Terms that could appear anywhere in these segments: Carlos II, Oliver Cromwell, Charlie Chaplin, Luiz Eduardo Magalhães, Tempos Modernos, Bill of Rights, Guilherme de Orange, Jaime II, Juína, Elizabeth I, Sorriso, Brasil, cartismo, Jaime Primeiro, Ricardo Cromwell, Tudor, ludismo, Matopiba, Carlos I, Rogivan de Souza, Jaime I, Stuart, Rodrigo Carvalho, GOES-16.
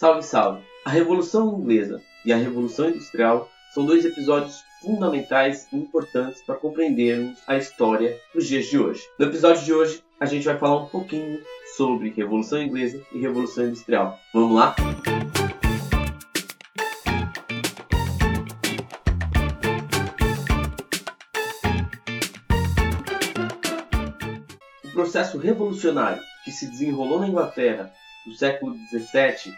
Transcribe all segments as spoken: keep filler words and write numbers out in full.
Salve, salve! A Revolução Inglesa e a Revolução Industrial são dois episódios fundamentais e importantes para compreendermos a história nos dias de hoje. No episódio de hoje, a gente vai falar um pouquinho sobre Revolução Inglesa e Revolução Industrial. Vamos lá? O processo revolucionário que se desenrolou na Inglaterra no século dezessete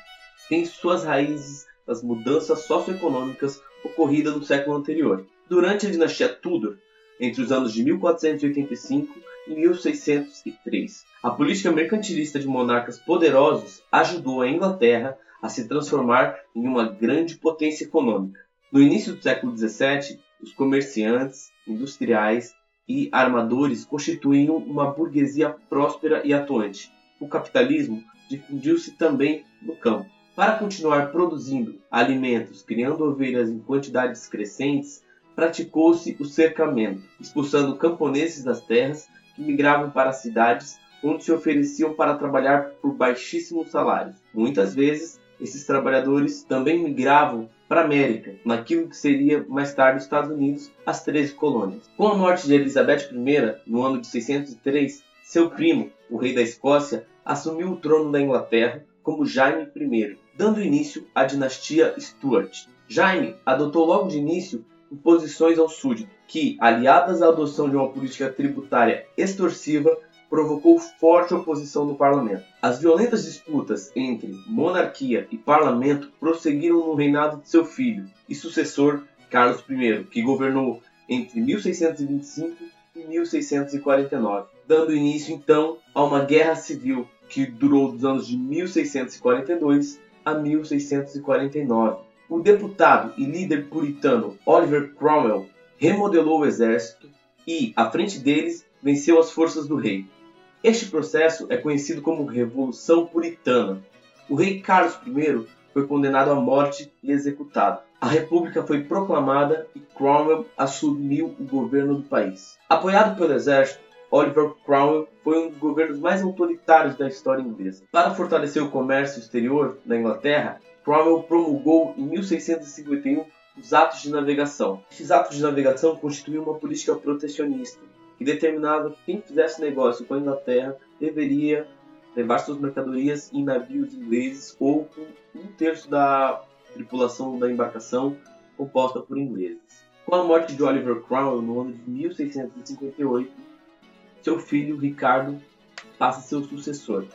tem suas raízes nas mudanças socioeconômicas ocorridas no século anterior. Durante a dinastia Tudor, entre os anos de mil quatrocentos e oitenta e cinco e mil seiscentos e três, a política mercantilista de monarcas poderosos ajudou a Inglaterra a se transformar em uma grande potência econômica. No início do século dezessete, os comerciantes, industriais e armadores constituíam uma burguesia próspera e atuante. O capitalismo difundiu-se também no campo. Para continuar produzindo alimentos, criando ovelhas em quantidades crescentes, praticou-se o cercamento, expulsando camponeses das terras que migravam para as cidades onde se ofereciam para trabalhar por baixíssimos salários. Muitas vezes, esses trabalhadores também migravam para a América, naquilo que seria mais tarde os Estados Unidos, as treze colônias. Com a morte de Elizabeth Primeira, no ano de seiscentos e três, seu primo, o rei da Escócia, assumiu o trono da Inglaterra como Jaime Primeiro, dando início à dinastia Stuart. Jaime adotou logo de início imposições ao súdito, que, aliadas à adoção de uma política tributária extorsiva, provocou forte oposição no parlamento. As violentas disputas entre monarquia e parlamento prosseguiram no reinado de seu filho e sucessor, Carlos Primeiro, que governou entre mil seiscentos e vinte e cinco e mil seiscentos e quarenta e nove, dando início, então, a uma guerra civil que durou dos anos de mil seiscentos e quarenta e dois a mil seiscentos e quarenta e nove. O deputado e líder puritano Oliver Cromwell remodelou o exército e, à frente deles, venceu as forças do rei. Este processo é conhecido como Revolução Puritana. O rei Carlos Primeiro foi condenado à morte e executado. A República foi proclamada e Cromwell assumiu o governo do país. Apoiado pelo exército, Oliver Cromwell foi um dos governos mais autoritários da história inglesa. Para fortalecer o comércio exterior da Inglaterra, Cromwell promulgou em mil seiscentos e cinquenta e um os Atos de Navegação. Estes Atos de Navegação constituíam uma política protecionista que determinava que quem fizesse negócio com a Inglaterra deveria levar suas mercadorias em navios ingleses ou com um terço da tripulação da embarcação composta por ingleses. Com a morte de Oliver Cromwell no ano de mil seiscentos e cinquenta e oito, seu filho, Ricardo, passa a ser o sucessor.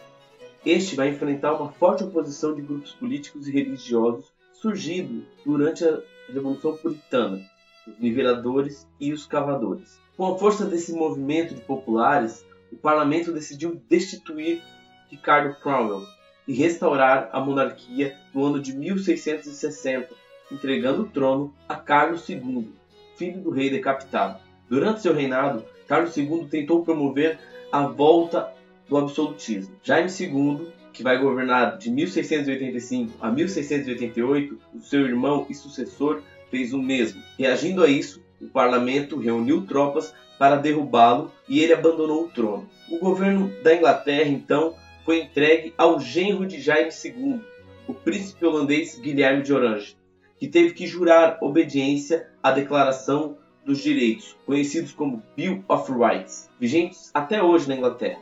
Este vai enfrentar uma forte oposição de grupos políticos e religiosos surgido durante a Revolução Puritana, os niveladores e os cavadores. Com a força desse movimento de populares, o parlamento decidiu destituir Ricardo Cromwell e restaurar a monarquia no ano de mil seiscentos e sessenta, entregando o trono a Carlos Segundo, filho do rei decapitado. Durante seu reinado, Carlos Segundo tentou promover a volta do absolutismo. Jaime Segundo, que vai governar de mil seiscentos e oitenta e cinco a mil seiscentos e oitenta e oito, o seu irmão e sucessor, fez o mesmo. Reagindo a isso, o parlamento reuniu tropas para derrubá-lo e ele abandonou o trono. O governo da Inglaterra, então, foi entregue ao genro de Jaime Segundo, o príncipe holandês Guilherme de Orange, que teve que jurar obediência à declaração dos direitos, conhecidos como Bill of Rights, vigentes até hoje na Inglaterra.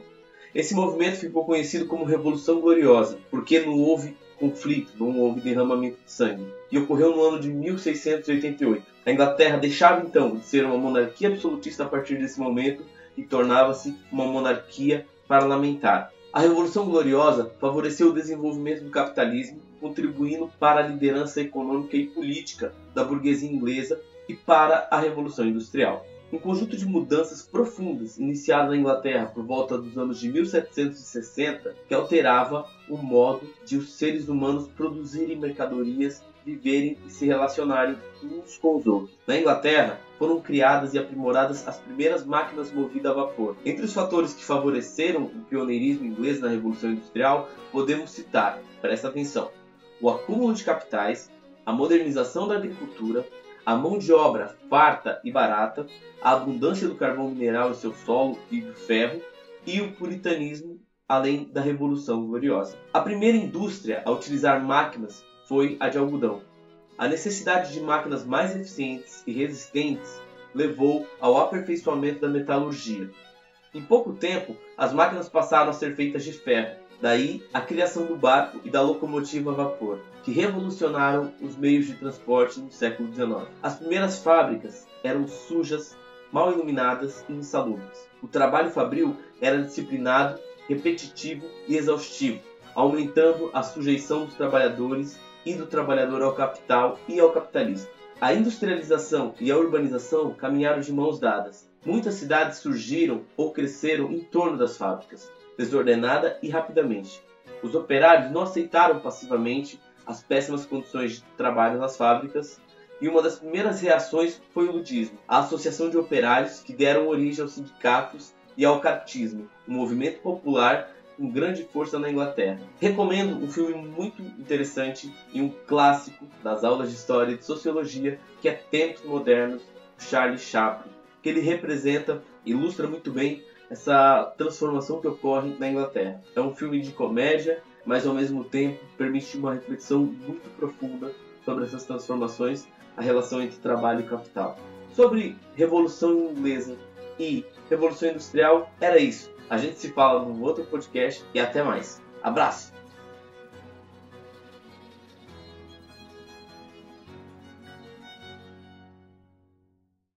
Esse movimento ficou conhecido como Revolução Gloriosa, porque não houve conflito, não houve derramamento de sangue, e ocorreu no ano de mil seiscentos e oitenta e oito. A Inglaterra deixava então de ser uma monarquia absolutista a partir desse momento e tornava-se uma monarquia parlamentar. A Revolução Gloriosa favoreceu o desenvolvimento do capitalismo, contribuindo para a liderança econômica e política da burguesia inglesa e para a Revolução Industrial. Um conjunto de mudanças profundas iniciado na Inglaterra por volta dos anos de mil setecentos e sessenta que alterava o modo de os seres humanos produzirem mercadorias, viverem e se relacionarem uns com os outros. Na Inglaterra, foram criadas e aprimoradas as primeiras máquinas movidas a vapor. Entre os fatores que favoreceram o pioneirismo inglês na Revolução Industrial, podemos citar, presta atenção, o acúmulo de capitais, a modernização da agricultura, a mão de obra farta e barata, a abundância do carvão mineral em seu solo e do ferro, e o puritanismo além da Revolução Gloriosa. A primeira indústria a utilizar máquinas foi a de algodão. A necessidade de máquinas mais eficientes e resistentes levou ao aperfeiçoamento da metalurgia. Em pouco tempo, as máquinas passaram a ser feitas de ferro, daí a criação do barco e da locomotiva a vapor, que revolucionaram os meios de transporte no século dezenove. As primeiras fábricas eram sujas, mal iluminadas e insalubres. O trabalho fabril era disciplinado, repetitivo e exaustivo, aumentando a sujeição dos trabalhadores e do trabalhador ao capital e ao capitalista. A industrialização e a urbanização caminharam de mãos dadas. Muitas cidades surgiram ou cresceram em torno das fábricas, desordenada e rapidamente. Os operários não aceitaram passivamente as péssimas condições de trabalho nas fábricas, e uma das primeiras reações foi o ludismo, a associação de operários que deram origem aos sindicatos e ao cartismo, um movimento popular com grande força na Inglaterra. Recomendo um filme muito interessante e um clássico das aulas de História e de Sociologia, que é Tempos Modernos, de Charlie Chaplin, que ele representa, ilustra muito bem essa transformação que ocorre na Inglaterra. É um filme de comédia, mas ao mesmo tempo permite uma reflexão muito profunda sobre essas transformações, a relação entre trabalho e capital. Sobre Revolução Inglesa e Revolução Industrial, era isso. A gente se fala num outro podcast e até mais. Abraço!